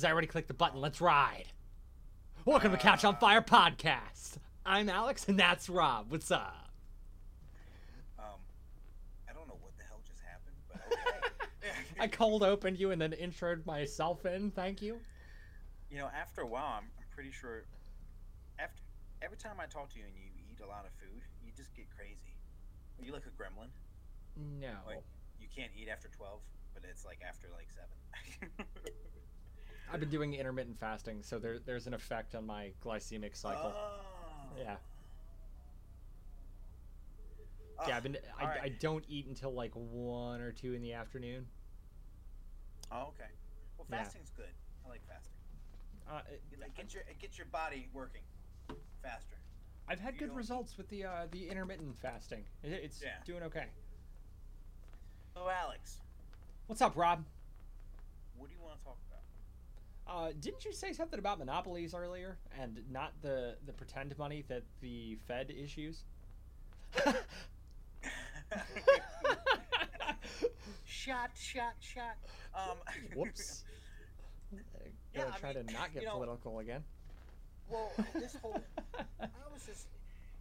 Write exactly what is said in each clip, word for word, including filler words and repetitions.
Because I already clicked the button. Let's ride. Welcome uh, to Couch on Fire Podcast. I'm Alex, and that's Rob. What's up? Um, I don't know what the hell just happened, but okay. I cold opened you and then introed myself in. Thank you. You know, after a while, I'm, I'm pretty sure. After every time I talk to you and you eat a lot of food, you just get crazy. Are you like a gremlin? No. Like, you can't eat after twelve, but it's like after like seven. I've been doing intermittent fasting, so there, there's an effect on my glycemic cycle. Oh. Yeah. Oh, yeah, I've been. I, right. I don't eat until like one or two in the afternoon. Oh, okay. Well, fasting's yeah. good. I like fasting. Uh, it, it, like, get your it gets your body working faster. I've had you good results with the uh, the intermittent fasting. It, it's yeah. doing okay. Hello, Alex. What's up, Rob? What do you want to talk about? Uh, didn't you say something about monopolies earlier and not the, the pretend money that the Fed issues? shot, shot, shot. Um, Whoops. Yeah, Gotta try I mean, to not get you know, political again. Well, this whole, I was just,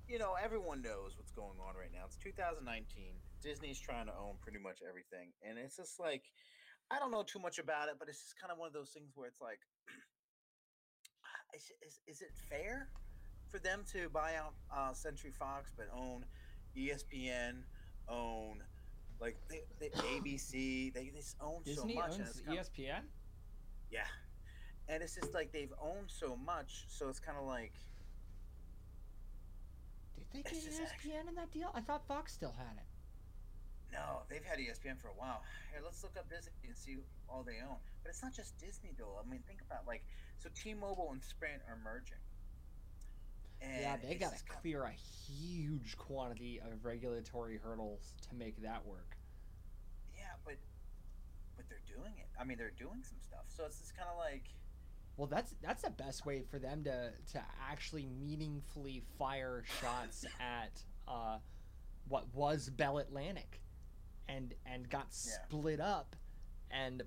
you know, everyone knows what's going on right now. It's two thousand nineteen. Disney's trying to own pretty much everything. And it's just like, I don't know too much about it, but it's just kind of one of those things where it's like, is, is, is it fair for them to buy out uh, Century Fox but own E S P N, own like they, they, A B C, they, they own Disney so much. Disney owns and E S P N? Of, yeah. And it's just like they've owned so much, so it's kind of like. Did they get E S P N actually, in that deal? I thought Fox still had it. No, they've had E S P N for a while. Here, let's look up Disney and see all they own. But it's not just Disney, though. I mean, think about, like, so T-Mobile and Sprint are merging. And yeah, they got to clear a huge quantity of regulatory hurdles to make that work. Yeah, but but they're doing it. I mean, they're doing some stuff. So it's just kind of like... Well, that's that's the best way for them to, to actually meaningfully fire shots at uh, what was Bell Atlantic. And and got yeah. split up, and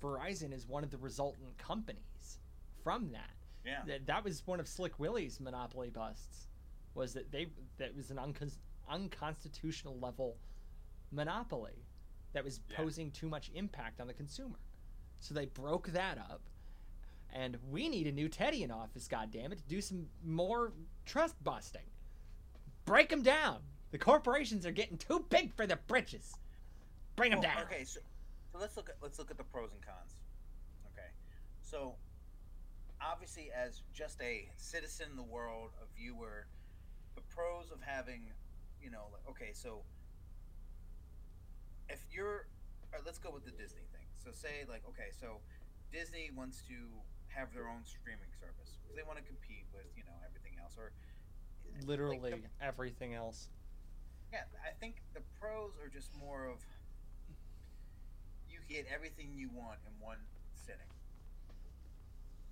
Verizon is one of the resultant companies from that. Yeah, that, that was one of Slick Willie's monopoly busts. Was that they that was an uncon- unconstitutional level monopoly that was yeah. posing too much impact on the consumer. So they broke that up, and we need a new Teddy in office. God damn it, to do some more trust busting. Break them down. The corporations are getting too big for their britches. Bring them well, down. Okay, so, so let's look at let's look at the pros and cons. Okay, so obviously, as just a citizen in the world, a viewer, the pros of having, you know, like, okay, so if you're, all right, let's go with the Disney thing. So say like, okay, so Disney wants to have their own streaming service. They want to compete with, you know, everything else, or literally like the, everything else. Yeah, I think the pros are just more of you get everything you want in one sitting.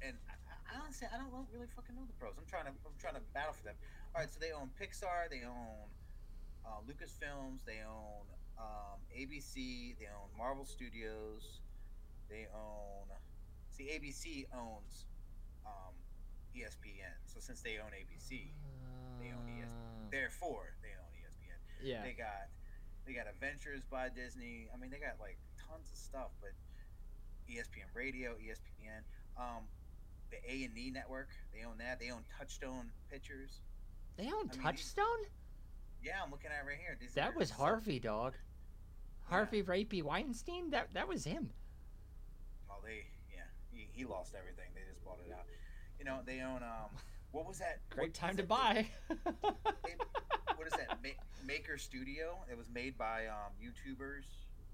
And I, I honestly, I don't really fucking know the pros. I'm trying to, I'm trying to battle for them. All right, so they own Pixar, they own uh, Lucasfilms, they own um, A B C, they own Marvel Studios, they own. See, A B C owns um, E S P N. So since they own A B C, they own E S P N. Therefore, they own. Yeah. They got they got Adventures by Disney. I mean, they got like tons of stuff, but E S P N Radio, E S P N, um, the A and E network, they own that. They own Touchstone Pictures. They own I Touchstone? Mean, yeah, I'm looking at it right here. Disney that was Harvey, dog. Harvey yeah. Rapey Weinstein? That that was him. Oh, they yeah. He, he lost everything. They just bought it out. You know, they own um what was that? Great what, time to buy. They, they, what is that? Ma- Maker Studio. It was made by um, YouTubers.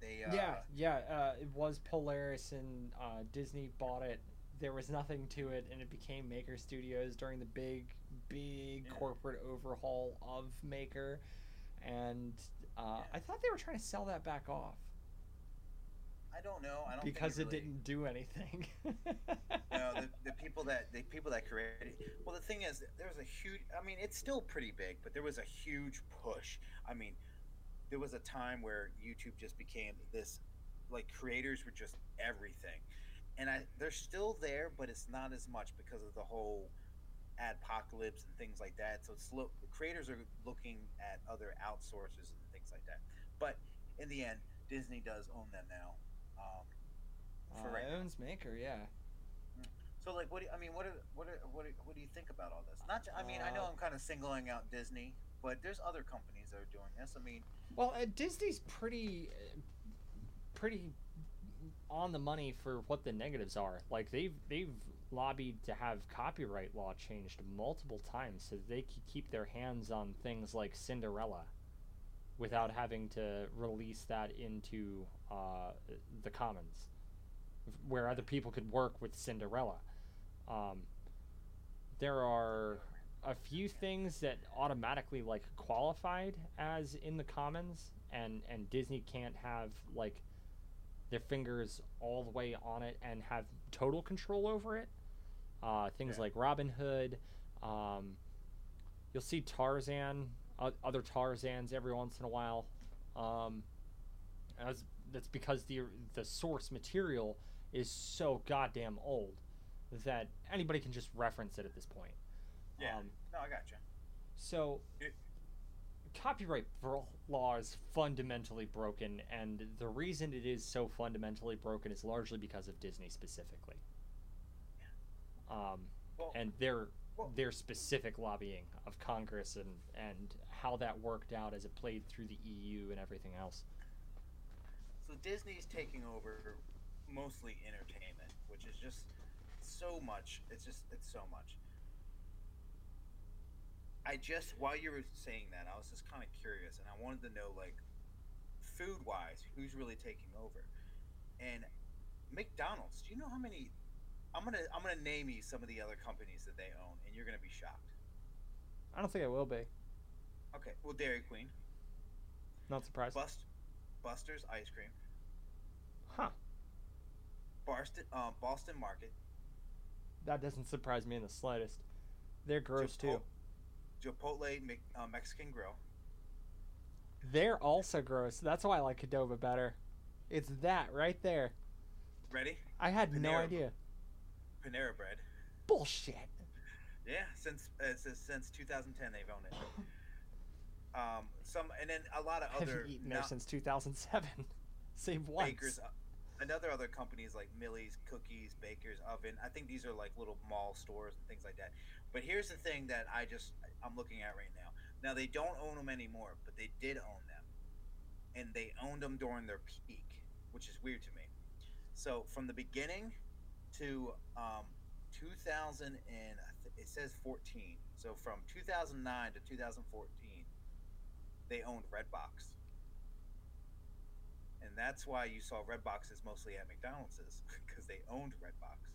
They uh, yeah, yeah. Uh, it was Polaris, and uh, Disney bought it. There was nothing to it, and it became Maker Studios during the big, big yeah. corporate overhaul of Maker. And uh, yeah. I thought they were trying to sell that back off. I don't know. I don't because think it, really... it didn't do anything. No, the, the people that the people that created. Well, the thing is, there was a huge. I mean, it's still pretty big, but there was a huge push. I mean, there was a time where YouTube just became this, like creators were just everything, and I they're still there, but it's not as much because of the whole adpocalypse and things like that. So it's look, creators are looking at other outsourcers and things like that. But in the end, Disney does own them now. Um, for uh, right owns now. Maker, yeah. So like, what do you, I mean? What are, what are, what are, what do you think about all this? Not, I mean, uh, I know I'm kind of singling out Disney, but there's other companies that are doing this. I mean, well, uh, Disney's pretty, pretty on the money for what the negatives are. Like they've they've lobbied to have copyright law changed multiple times so that they could keep their hands on things like Cinderella, without having to release that into uh, the commons, where other people could work with Cinderella. Um, there are a few things that automatically like qualified as in the commons, and, and Disney can't have like their fingers all the way on it and have total control over it. Uh, things yeah. like Robin Hood. Um, you'll see Tarzan, uh, other Tarzans every once in a while. Um, as, that's because the the source material is so goddamn old that anybody can just reference it at this point. Yeah. Um, no, I gotcha. So, it, copyright law is fundamentally broken, and the reason it is so fundamentally broken is largely because of Disney specifically. Yeah. Um, well, and their well, their specific lobbying of Congress and, and how that worked out as it played through the E U and everything else. So Disney's taking over mostly entertainment, which is just so much. It's just, it's so much. I just, while you were saying that, I was just kind of curious, and I wanted to know, like, food-wise, who's really taking over? And McDonald's, do you know how many, I'm going to, I'm going to name you some of the other companies that they own, and you're going to be shocked. I don't think I will be. Okay, well, Dairy Queen. Not surprised. Bust. Buster's Ice Cream. Huh. Boston, um, Boston Market. That doesn't surprise me in the slightest. They're gross, Chipotle, too. Chipotle me- uh, Mexican Grill. They're also gross. That's why I like Qdoba better. It's that right there. Ready? I had Panera, no idea. Panera Bread. Bullshit. Yeah, since uh, since two thousand ten they've owned it. Um, some and then a lot of other. I've eaten there since two thousand seven. Save once. Baker's, another other companies like Millie's, Cookies, Baker's Oven. I think these are like little mall stores and things like that. But here's the thing that I just I'm looking at right now. Now they don't own them anymore, but they did own them, and they owned them during their peak, which is weird to me. So from the beginning to um, two thousand and it says fourteen. So from two thousand nine to two thousand fourteen. They owned Redbox. And that's why you saw Redboxes mostly at McDonald's, because they owned Redbox.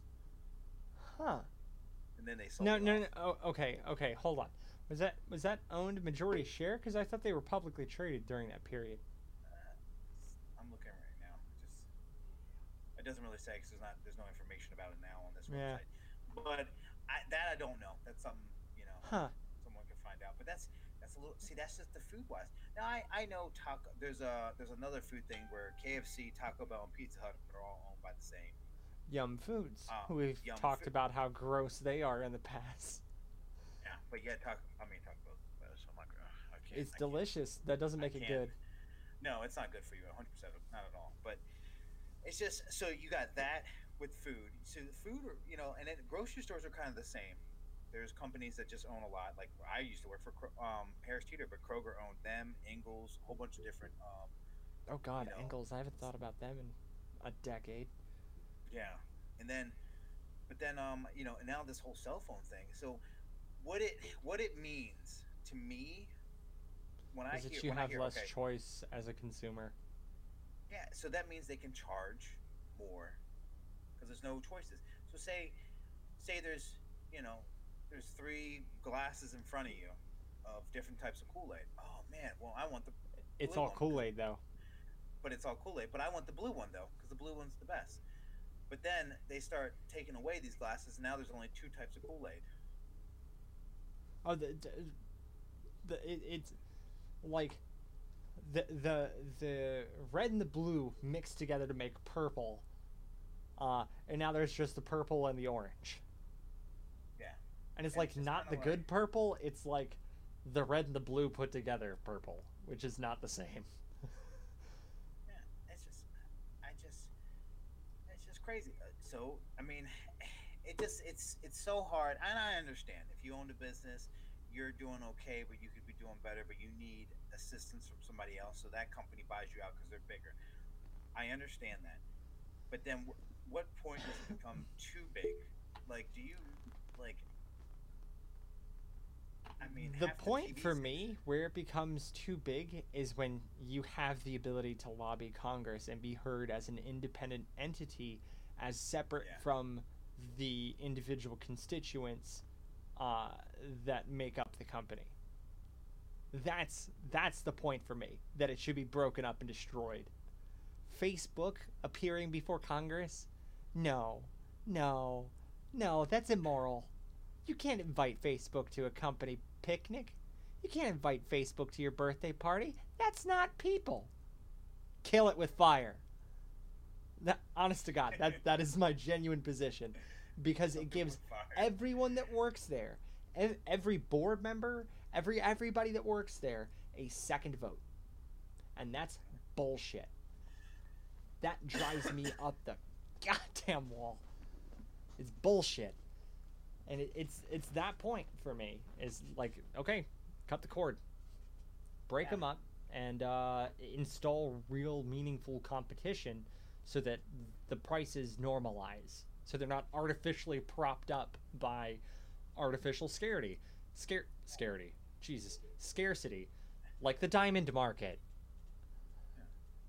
Huh. And then they sold No, no, off. no. Oh, okay, okay, hold on. Was that was that owned majority share? Because I thought they were publicly traded during that period. Uh, I'm looking right now. Just, it doesn't really say, because there's, not, there's no information about it now on this yeah. website. But I, that I don't know. That's something, you know, huh. someone can find out. But that's... That's a little. See, that's just the food wise. Now I, I know taco. There's a there's another food thing where K F C, Taco Bell, and Pizza Hut are all owned by the same. Yum Foods. Um, We've yum talked food. about how gross they are in the past. Yeah, but yeah, taco. I mean, Taco Bell. So I'm like, I can't, it's I delicious. Can't. That doesn't make I it can't. good. No, it's not good for you. one hundred percent, not at all. But it's just so you got that with food. So food, you know, and then grocery stores are kind of the same. There's companies that just own a lot. Like I used to work for um, Harris Teeter, but Kroger owned them, Ingles, a whole bunch of different. Um, oh God, you know, Ingles! I haven't thought about them in a decade. Yeah, and then, but then, um, you know, and now this whole cell phone thing. So, what it what it means to me when Is I hear, you when have I hear, less okay, choice as a consumer. Yeah, so that means they can charge more because there's no choices. So say, say there's you know. There's three glasses in front of you of different types of Kool-Aid. Oh, man. Well, I want the It's all one. Kool-Aid, though. But it's all Kool-Aid. But I want the blue one, though, because the blue one's the best. But then they start taking away these glasses, and now there's only two types of Kool-Aid. Oh, the, the, the it, it's like the, the, the red and the blue mixed together to make purple. Uh, and now there's just the purple and the orange. Yeah. And it's and like it's not the like... good purple, it's like the red and the blue put together purple, which is not the same. Yeah, it's just, I just, it's just crazy. So, I mean, it just, it's, it's so hard. And I understand if you own a business, you're doing okay, but you could be doing better, but you need assistance from somebody else. So that company buys you out because they're bigger. I understand that. But then what point does it become too big? Like, do you, like, I mean, the point for me where it becomes too big is when you have the ability to lobby Congress and be heard as an independent entity, as separate yeah. from the individual constituents uh, that make up the company. That's that's the point for me, that it should be broken up and destroyed. Facebook appearing before Congress? No, no, no, that's immoral. You can't invite Facebook to a company picnic. You can't invite Facebook to your birthday party. That's not people. Kill it with fire. That, honest to God, that that is my genuine position, because it gives everyone that works there, ev- every board member, every everybody that works there, a second vote. And that's bullshit. That drives me up the goddamn wall. It's bullshit. And it, it's it's that point for me is like, okay, cut the cord, break yeah. them up, and uh, install real meaningful competition so that the prices normalize, so they're not artificially propped up by artificial scarcity, Scare- scarcity, Jesus, scarcity, like the diamond market.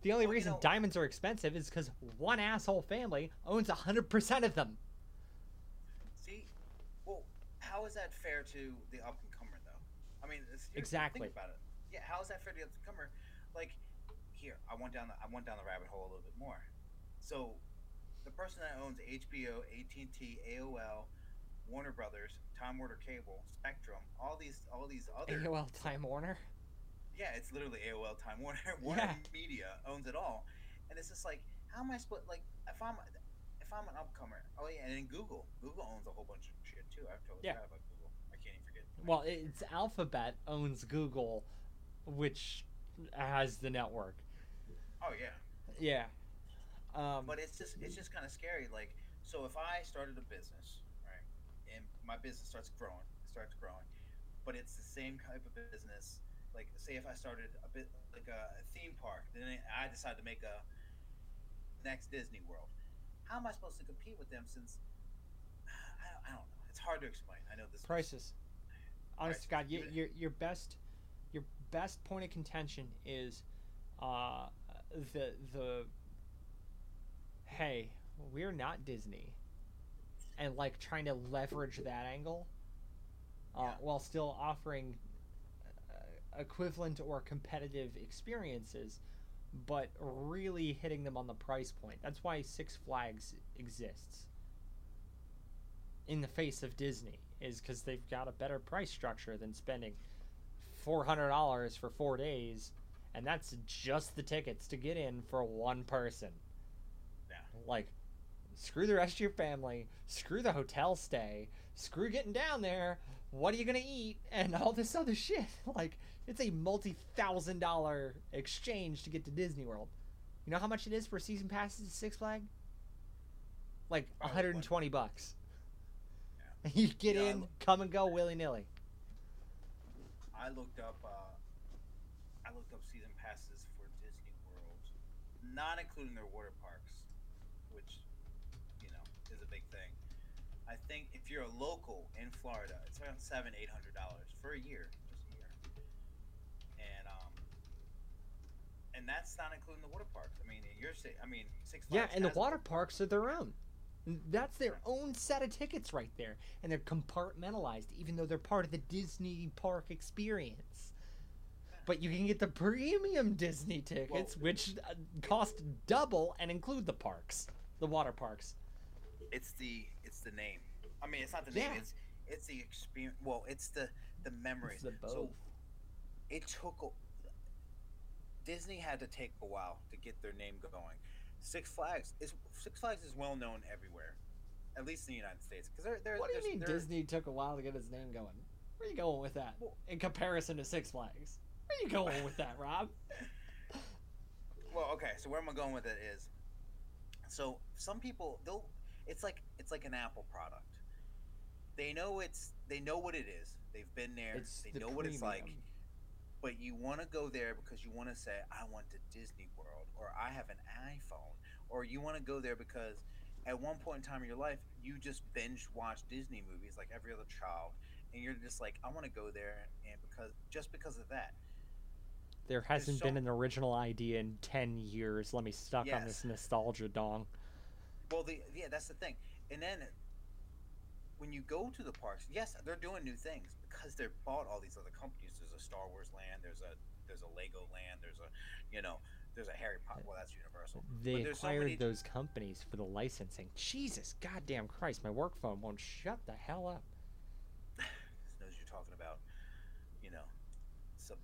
The only well, reason you know, diamonds are expensive is because one asshole family owns one hundred percent of them. See? Well, how is that fair to the up-and-comer, though? I mean, exactly. Think about it. Yeah, how is that fair to the up-and-comer? Like, here, I went down the I went down the rabbit hole a little bit more. So, the person that owns H B O, A T and T, A O L, Warner Brothers, Time Warner Cable, Spectrum, all these, all these other A O L Time Warner. Yeah, it's literally A O L Time Warner. Warner yeah. Media owns it all, and it's just like, how am I split? Like, if I'm, if I'm an upcomer, oh yeah, and then Google, Google owns a whole bunch of shit too. I've totally yeah. forgot about Google. I can't even forget. Well, it's Alphabet owns Google, which has the network. Oh yeah. Yeah. Um, but it's just, it's just kind of scary. Like, so if I started a business, right, and my business starts growing, it starts growing, but it's the same type of business. Like, say if I started a bit like a theme park, then I decide to make a next Disney World. How am I supposed to compete with them? Since I don't, I don't know. It's hard to explain. I know this prices. Was, Honest to God, you, your your best your best point of contention is uh, the the hey, we're not Disney, and like trying to leverage that angle uh, yeah. while still offering equivalent or competitive experiences, but really hitting them on the price point. That's why Six Flags exists in the face of Disney, is because they've got a better price structure than spending four hundred dollars for four days, and that's just the tickets to get in for one person. Yeah. Like, screw the rest of your family, screw the hotel stay, screw getting down there, what are you gonna eat, and all this other shit. Like, it's a multi-thousand dollar exchange to get to Disney World. You know how much it is for season passes to Six Flags? Like one hundred twenty bucks. Yeah. You get you know, in, look, come and go willy-nilly. I looked up uh, I looked up season passes for Disney World, not including their water parks, which, you know, is a big thing. I think if you're a local in Florida, it's around seven, eight hundred dollars for a year, just a year. And um, and that's not including the water parks. I mean, you're I mean, Six Flags. Yeah, and the water parks are their own. That's their own set of tickets right there, and they're compartmentalized, even though they're part of the Disney park experience. But you can get the premium Disney tickets, well, which cost double and include the parks, the water parks. It's the it's the name. I mean, it's not the name. Yeah. It's it's the experience. Well, it's the the memories. It's the both. So it took a, Disney had to take a while to get their name going. Six Flags is Six Flags is well known everywhere, at least in the United States. Because they're, they're, what do you mean Disney took a while to get its name going? Where are you going with that? Well, in comparison to Six Flags, where are you going with that, Rob? Well, okay. So where am I going with it is, so some people they'll it's like it's like an Apple product. They know it's they know what it is. They've been there. It's they the know premium. What it's like. But you want to go there because you want to say, I went to Disney World, or I have an iPhone, or you want to go there because at one point in time in your life, you just binge watch Disney movies like every other child. And you're just like, I want to go there. And because just because of that, there hasn't so, been an original idea in ten years. Let me stuck yes. on this nostalgia dong. Well, the, yeah, that's the thing. And then when you go to the parks, yes, they're doing new things because they're bought all these other companies. There's a Star Wars land, there's a there's a Lego land, there's a you know, there's a Harry Potter. Well, that's Universal. They but acquired so many... those companies for the licensing. Jesus goddamn Christ, my work phone won't shut the hell up. It knows you're talking about, you know, some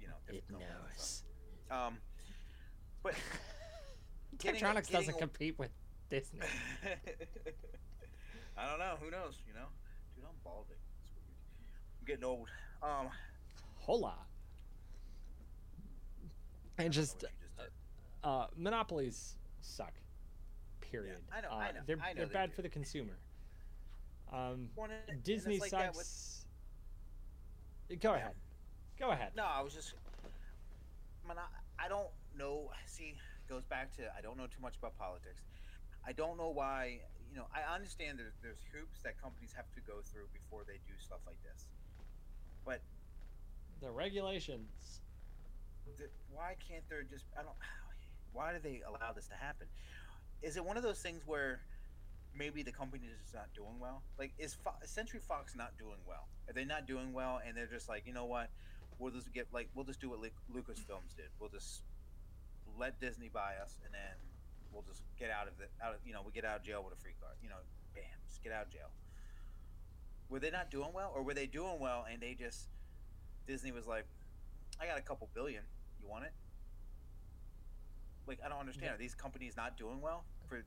you know, it knows. Um, but Tektronix doesn't a... compete with Disney. I don't know. Who knows? You know, dude, I'm balding. It's weird. I'm getting old. Um, Hola. And just, just uh, uh, monopolies suck. Period. Yeah, I know. Uh, I know. They're I know they're they bad do. For the consumer. Um, Wanted, Disney like sucks. With... Go ahead. Go ahead. No, I was just. Mono- I don't know. See, it goes back to I don't know too much about politics. I don't know why. You know, I understand there's, there's hoops that companies have to go through before they do stuff like this, but the regulations. The, why can't there just? I don't. Why do they allow this to happen? Is it one of those things where maybe the company is just not doing well? Like, is Fo- Century Fox not doing well? Are they not doing well? And they're just like, you know what? We'll just get like we'll just do what Lucasfilms did. We'll just let Disney buy us, and then. We'll just get out of the out of you know we get out of jail with a free card, you know, bam, just get out of jail. Were they not doing well, or were they doing well and they just Disney was like, I got a couple billion, you want it? Like, I don't understand. Yeah. Are these companies not doing well? For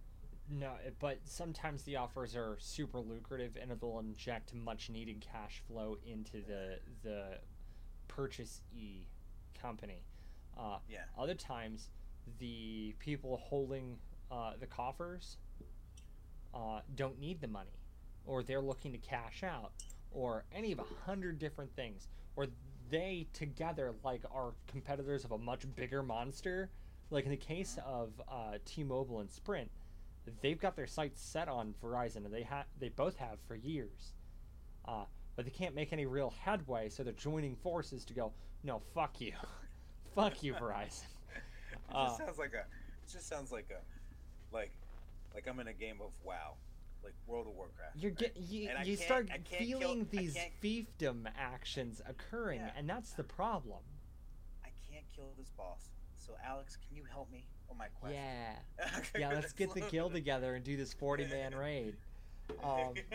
no, but sometimes the offers are super lucrative and it'll inject much needed cash flow into the the purchasee company. Uh, yeah. Other times. The people holding uh, the coffers uh, don't need the money, or they're looking to cash out, or any of a hundred different things, or they together like are competitors of a much bigger monster. Like in the case of uh, T-Mobile and Sprint, they've got their sights set on Verizon, and they ha- they both have for years, uh, but they can't make any real headway, so they're joining forces to go, no, fuck you, fuck you, Verizon. It just uh, sounds like a. It just sounds like a, like, like I'm in a game of WoW, like World of Warcraft. You're right? get, you, you start feeling kill, these fiefdom actions occurring, yeah, and that's the problem. I can't kill this boss, so Alex, can you help me on my quest? Yeah, yeah. Let's get the guild together and do this forty-man raid. Um, you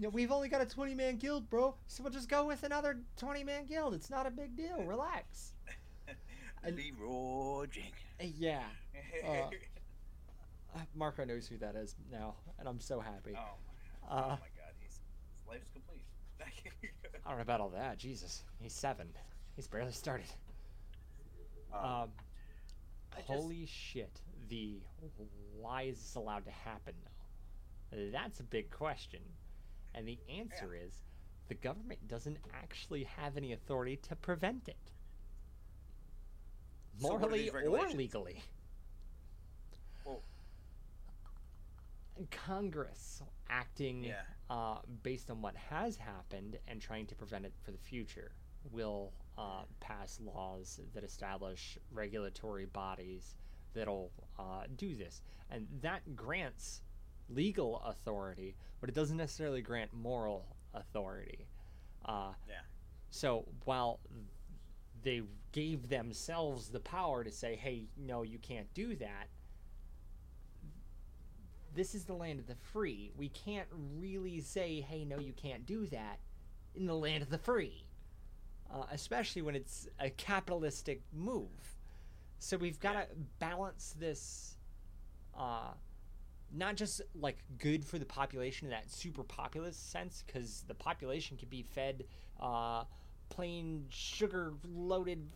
know, we've only got a twenty-man guild, bro. So we'll just go with another twenty-man guild. It's not a big deal. Relax. Leroy Jenkins. Yeah. Uh, Marco knows who that is now, and I'm so happy. Oh my god, uh, oh my god. He's, his life's complete. I don't know about all that. Jesus, he's seven. He's barely started. Um, um, holy just... shit! The why is this allowed to happen now? That's a big question, and the answer yeah. is the government doesn't actually have any authority to prevent it. Morally so or legally. Well, Congress acting yeah. uh, based on what has happened and trying to prevent it for the future will uh, pass laws that establish regulatory bodies that'll uh, do this. And that grants legal authority, but it doesn't necessarily grant moral authority. Uh, yeah. So while... they gave themselves the power to say, hey, no, you can't do that. This is the land of the free. We can't really say, hey, no, you can't do that in the land of the free, uh, especially when it's a capitalistic move. So we've got to yeah. balance this uh, not just like good for the population in that super populous sense, because the population could be fed uh, plain sugar-loaded,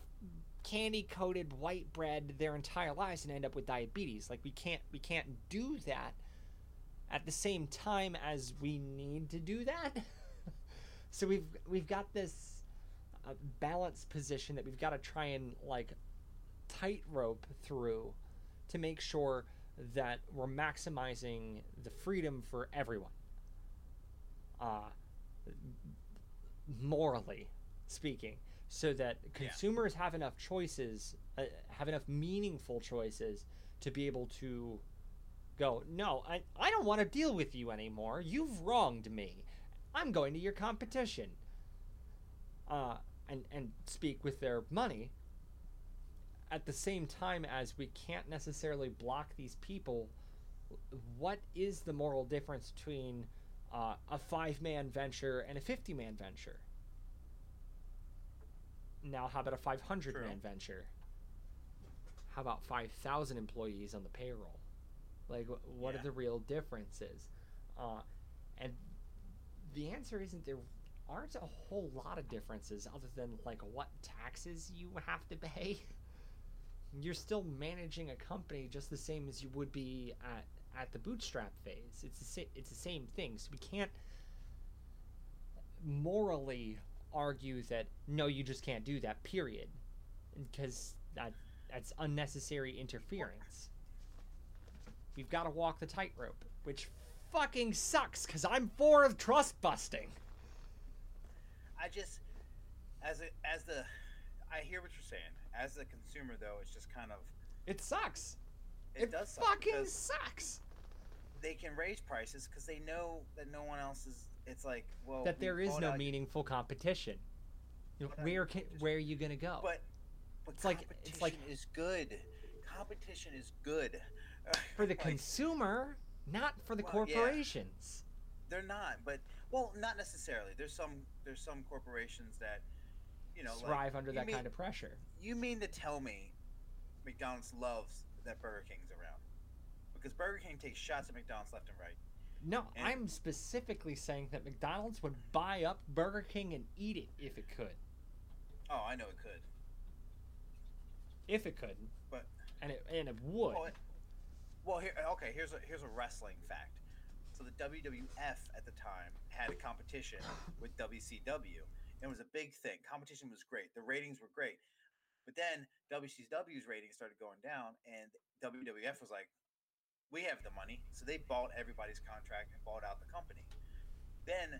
candy-coated white bread their entire lives and end up with diabetes. Like we can't we can't do that at the same time as we need to do that. So we've we've got this uh, balanced position that we've got to try and like tightrope through to make sure that we're maximizing the freedom for everyone, uh, morally speaking, so that consumers yeah. have enough choices, uh, have enough meaningful choices to be able to go, no, I, I don't want to deal with you anymore. You've wronged me. I'm going to your competition. Uh, and, and speak with their money. At the same time as we can't necessarily block these people, what is the moral difference between uh, a five-man venture and a fifty-man venture? Now, how about a five hundred-man venture? How about five thousand employees on the payroll? Like, what yeah. are the real differences? Uh, and the answer isn't there aren't a whole lot of differences other than, like, what taxes you have to pay. You're still managing a company just the same as you would be at, at the bootstrap phase. It's the sa- it's the same thing. So we can't morally argue that no, you just can't do that. Period, because that that's unnecessary interference. We've got to walk the tightrope, which fucking sucks because I'm for trust busting. I just as a, as the. I hear what you're saying. As a consumer, though, it's just kind of... It sucks. It, it does suck. It fucking sucks. They can raise prices because they know that no one else is... It's like, well... That there is no meaningful competition. You know, where can, where are you going to go? But, but it's competition like, it's like, is good. Competition is good. For the like, consumer, not for the well, corporations. Yeah. They're not, but... Well, not necessarily. There's some There's some corporations that... You know, thrive like, under that mean, kind of pressure. You mean to tell me McDonald's loves that Burger King's around? Because Burger King takes shots at McDonald's left and right. No, and I'm specifically saying that McDonald's would buy up Burger King and eat it if it could. Oh, I know it could. If it could. But and it and it would. Well, it, well here okay, here's a here's a wrestling fact. So the W W F at the time had a competition with W C W. It was a big thing. Competition was great. The ratings were great. But then W C W's ratings started going down, and W W F was like, we have the money. So they bought everybody's contract and bought out the company. Then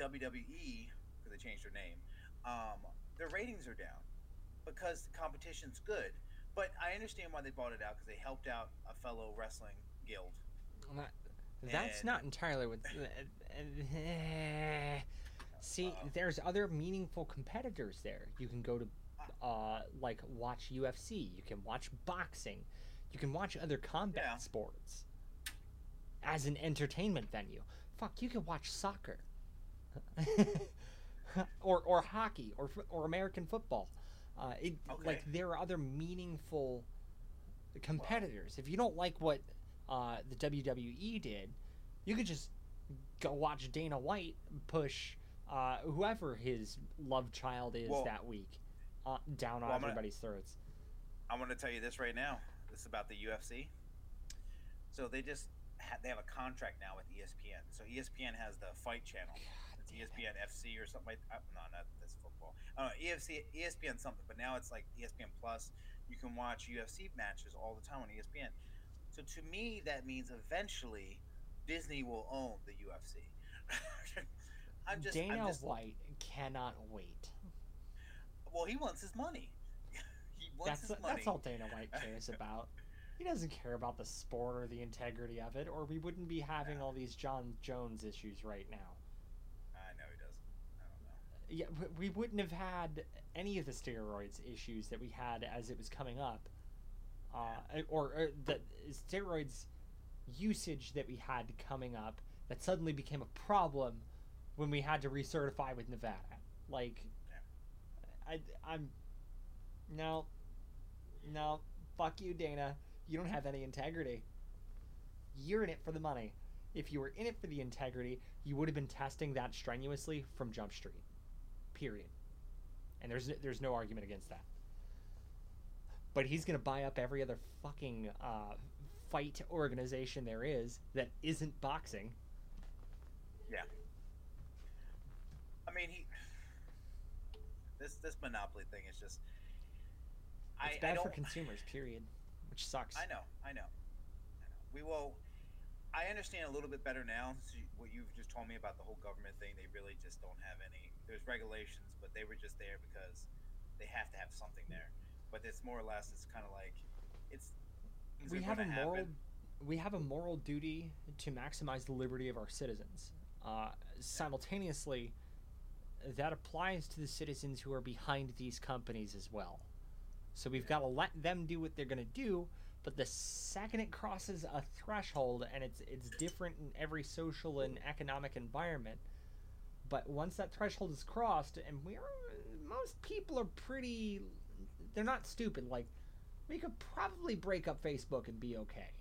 W W E, because they changed their name, um, their ratings are down because the competition's good. But I understand why they bought it out because they helped out a fellow wrestling guild. That, that's and, not entirely what... See, Uh-oh. There's other meaningful competitors there. You can go to, uh, like, watch U F C. You can watch boxing. You can watch other combat yeah. sports as an entertainment venue. Fuck, you can watch soccer. or or hockey or or American football. Uh, it, okay. Like, there are other meaningful competitors. Wow. If you don't like what uh, the W W E did, you could just go watch Dana White push... Uh, whoever his love child is well, that week, uh, down well, on gonna, everybody's throats. I'm going to tell you this right now. This is about the U F C. So they just ha- they have a contract now with E S P N. So E S P N has the fight channel. God it's E S P N it. F C or something like that. No, not that's football. Uh, E F C, E S P N something, but now it's like E S P N Plus. You can watch U F C matches all the time on E S P N. So to me, that means eventually Disney will own the U F C. I'm just, Dana I'm just, White cannot wait. Well, he wants his money. He wants that's, his money. That's all Dana White cares about. He doesn't care about the sport or the integrity of it, or we wouldn't be having yeah. all these John Jones issues right now. I know he doesn't. I don't know. Yeah, we wouldn't have had any of the steroids issues that we had as it was coming up, uh, yeah. or, or the steroids usage that we had coming up that suddenly became a problem when we had to recertify with Nevada. Like, I, I'm, no, no, fuck you, Dana. you don't have any integrity. You're in it for the money. If you were in it for the integrity, you would have been testing that strenuously from Jump Street, period. And there's there's no argument against that. But he's going to buy up every other fucking uh, fight organization there is that isn't boxing. Yeah. I mean, he... This this monopoly thing is just... It's I, bad I don't, for consumers, period. Which sucks. I know, I know. I know. We will... I understand a little bit better now, so what you've just told me about the whole government thing. They really just don't have any. There's regulations, but they were just there because they have to have something there. But it's more or less, it's kind of like, it's. We have a moral, we have a moral duty to maximize the liberty of our citizens. Uh, simultaneously, that applies to the citizens who are behind these companies as well. So we've got to let them do what they're going to do. But the second it crosses a threshold, and it's it's different in every social and economic environment, but once that threshold is crossed, and we're most people are pretty, they're not stupid. Like, we could probably break up Facebook and be okay.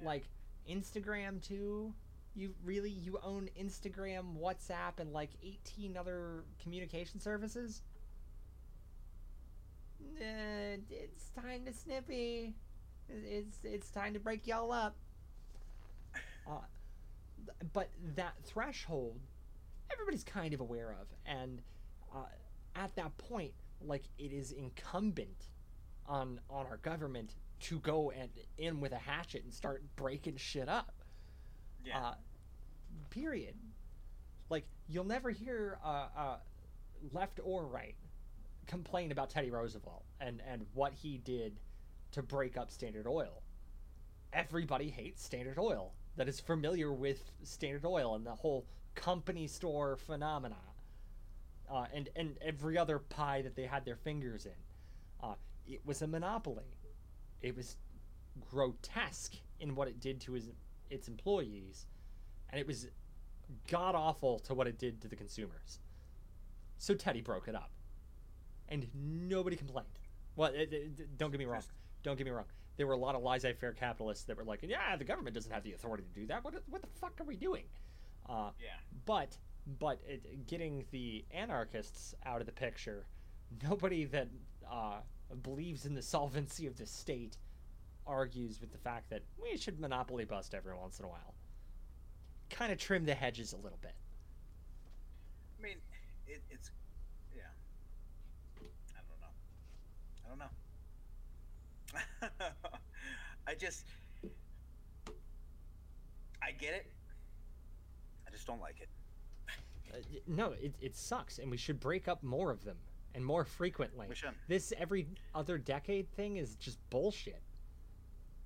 Yeah. Like Instagram too. You really you own Instagram, WhatsApp, and like eighteen other communication services. Uh, it's time to snippy. It's it's time to break y'all up. Uh, but that threshold, everybody's kind of aware of, and uh, at that point, like it is incumbent on on our government to go and in with a hatchet and start breaking shit up. Yeah. Uh, period. Like you'll never hear uh, uh, left or right complain about Teddy Roosevelt and, and what he did to break up Standard Oil. Everybody hates Standard Oil that is familiar with Standard Oil and the whole company store phenomena uh, and, and every other pie that they had their fingers in. Uh, it was a monopoly. It was grotesque in what it did to his, its employees, and it was god-awful to what it did to the consumers. So Teddy broke it up. And nobody complained. Well, it, it, don't get me wrong. Don't get me wrong. There were a lot of laissez-faire capitalists that were like, "Yeah, the government doesn't have the authority to do that. What what the fuck are we doing?" Uh, yeah. But but it, getting the anarchists out of the picture, nobody that uh, believes in the solvency of the state argues with the fact that we should monopoly bust every once in a while. Kind of trim the hedges a little bit. I mean, it, it's. I don't know. I just, I get it. I just don't like it. uh, no, it it sucks, and we should break up more of them and more frequently. We should. This every other decade thing is just bullshit.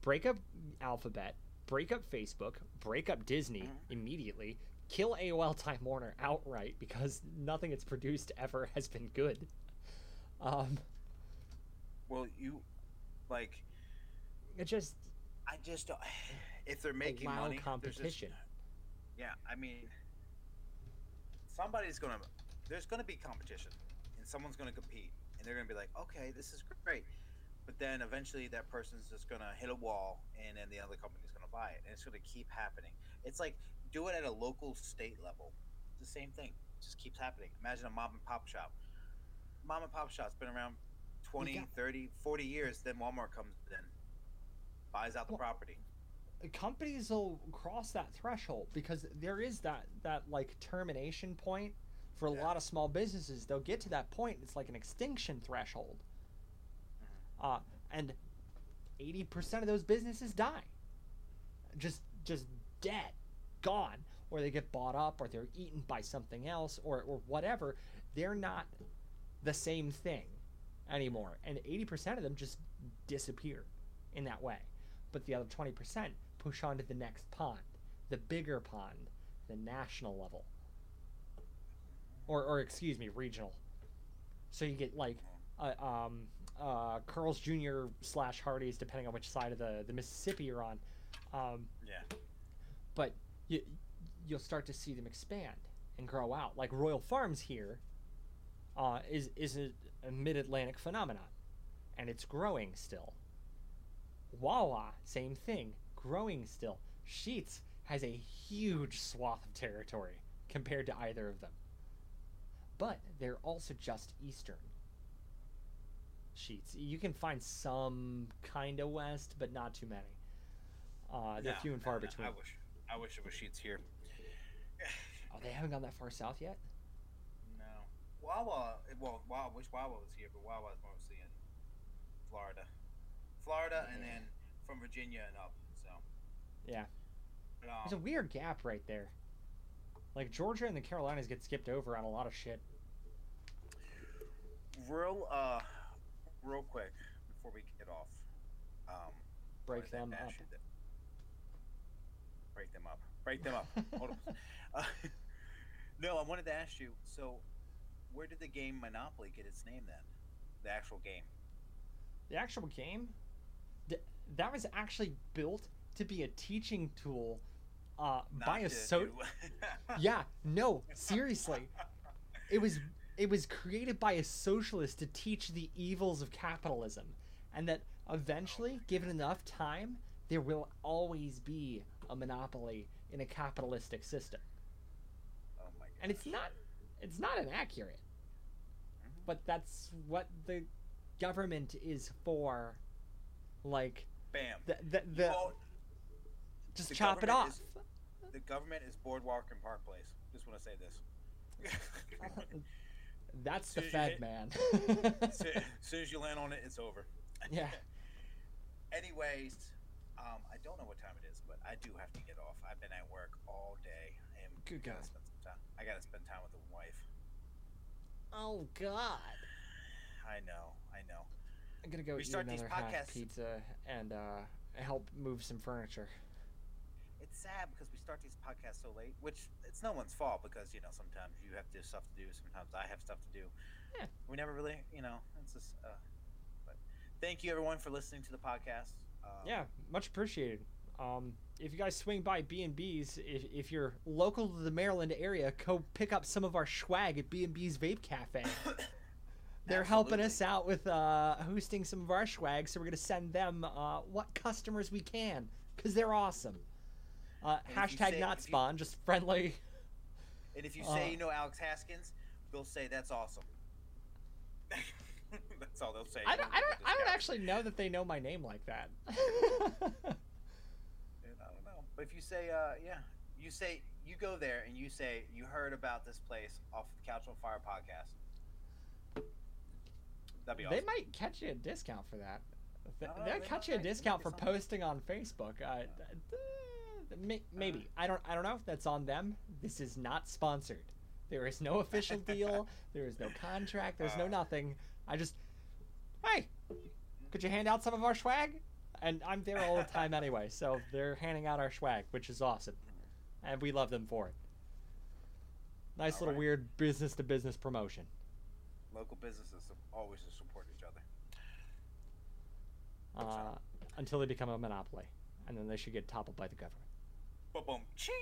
Break up Alphabet. Break up Facebook. Break up Disney mm-hmm. immediately. Kill A O L Time Warner outright because nothing it's produced ever has been good. Um. Well, you, like, it just, I just don't, if they're making wild money, competition. Just, yeah, I mean, somebody's gonna, there's gonna be competition, and someone's gonna compete, and they're gonna be like, okay, this is great, but then eventually that person's just gonna hit a wall, and then the other company's gonna buy it, and it's gonna keep happening. It's like do it at a local state level. It's the same thing. It just keeps happening. Imagine a mom and pop shop. Mom and pop shop's been around twenty, thirty, forty years, then Walmart comes in, buys out the well, property. Companies will cross that threshold because there is that, that like termination point for a yeah. lot of small businesses. They'll get to that point. It's like an extinction threshold. Uh, and eighty percent of those businesses die. Just, just dead, gone, or they get bought up or they're eaten by something else or, or whatever. They're not the same thing anymore, and eighty percent of them just disappear in that way, but the other twenty percent push on to the next pond, the bigger pond, the national level, or or excuse me, regional. So you get like uh, um, uh, Carl's Junior slash Hardee's, depending on which side of the, the Mississippi you're on. Um, yeah. But you, you'll start to see them expand and grow out. Like Royal Farms here uh, is is a a mid-Atlantic phenomenon, and it's growing still. Wawa, same thing, growing still. Sheets has a huge swath of territory compared to either of them. But they're also just Eastern. Sheets. You can find some kind of West, but not too many. Uh, they're no, few and far no, no, between. I wish, I wish it was Sheets here. Oh, they haven't gone that far south yet? No. Wawa, well, Wawa, I wish Wawa was here, but Wawa's mostly in Florida. Florida yeah. and then from Virginia and up, so. Yeah. But, um, there's a weird gap right there. Like, Georgia and the Carolinas get skipped over on a lot of shit. Real, uh, real quick, before we get off. Um, break them up. That, break them up. Break them up. Hold on. Uh, no, I wanted to ask you, so where did the game Monopoly get its name then? The actual game. The actual game? Th- that was actually built to be a teaching tool Uh, by a so- yeah, no, seriously, it was it was created by a socialist to teach the evils of capitalism, and that eventually, oh given enough time, there will always be a monopoly in a capitalistic system. Oh my God! And it's not it's not inaccurate, mm-hmm. but that's what the government is for. Like, bam, the the. the well, Just the chop it off. Is, the government is Boardwalk and Park Place. Just want to say this. That's the Fed, hit, man. As soon, soon as you land on it, it's over. Yeah. Anyways, um, I don't know what time it is, but I do have to get off. I've been at work all day. And Good God. Spend some time. I got to spend time with the wife. Oh, God. I know. I know. I'm going to go we eat start another half pizza and uh, help move some furniture. It's sad because we start these podcasts so late, which it's no one's fault because, you know, sometimes you have to have stuff to do. Sometimes I have stuff to do. Yeah. We never really, you know, it's just, uh, but thank you everyone for listening to the podcast. Um, yeah. Much appreciated. Um, if you guys swing by B and B's, if, if you're local to the Maryland area, go pick up some of our swag at B and B's Vape Cafe. They're Absolutely. helping us out with, uh, hosting some of our swag. So we're going to send them, uh, what customers we can, cause they're awesome. Uh, hashtag say, not spawn, you, just friendly. And if you say uh, you know Alex Haskins, they'll say that's awesome. That's all they'll say. I don't, I don't, I don't actually know that they know my name like that. I don't know. But if you say, uh, yeah, you say you go there and you say you heard about this place off of the Couch on Fire podcast. That'd be awesome. They might catch you a discount for that. They'll uh, they catch you a discount for posting on Facebook. Uh, uh, Maybe. I don't I don't know if that's on them. This is not sponsored. There is no official deal. There is no contract. There's no nothing. I just, hey, could you hand out some of our swag? And I'm there all the time anyway, so they're handing out our swag, which is awesome. And we love them for it. Nice all little right. weird business-to-business promotion. Local businesses always support each other. Uh, until they become a monopoly. And then they should get toppled by the government. Ba-boom, ching!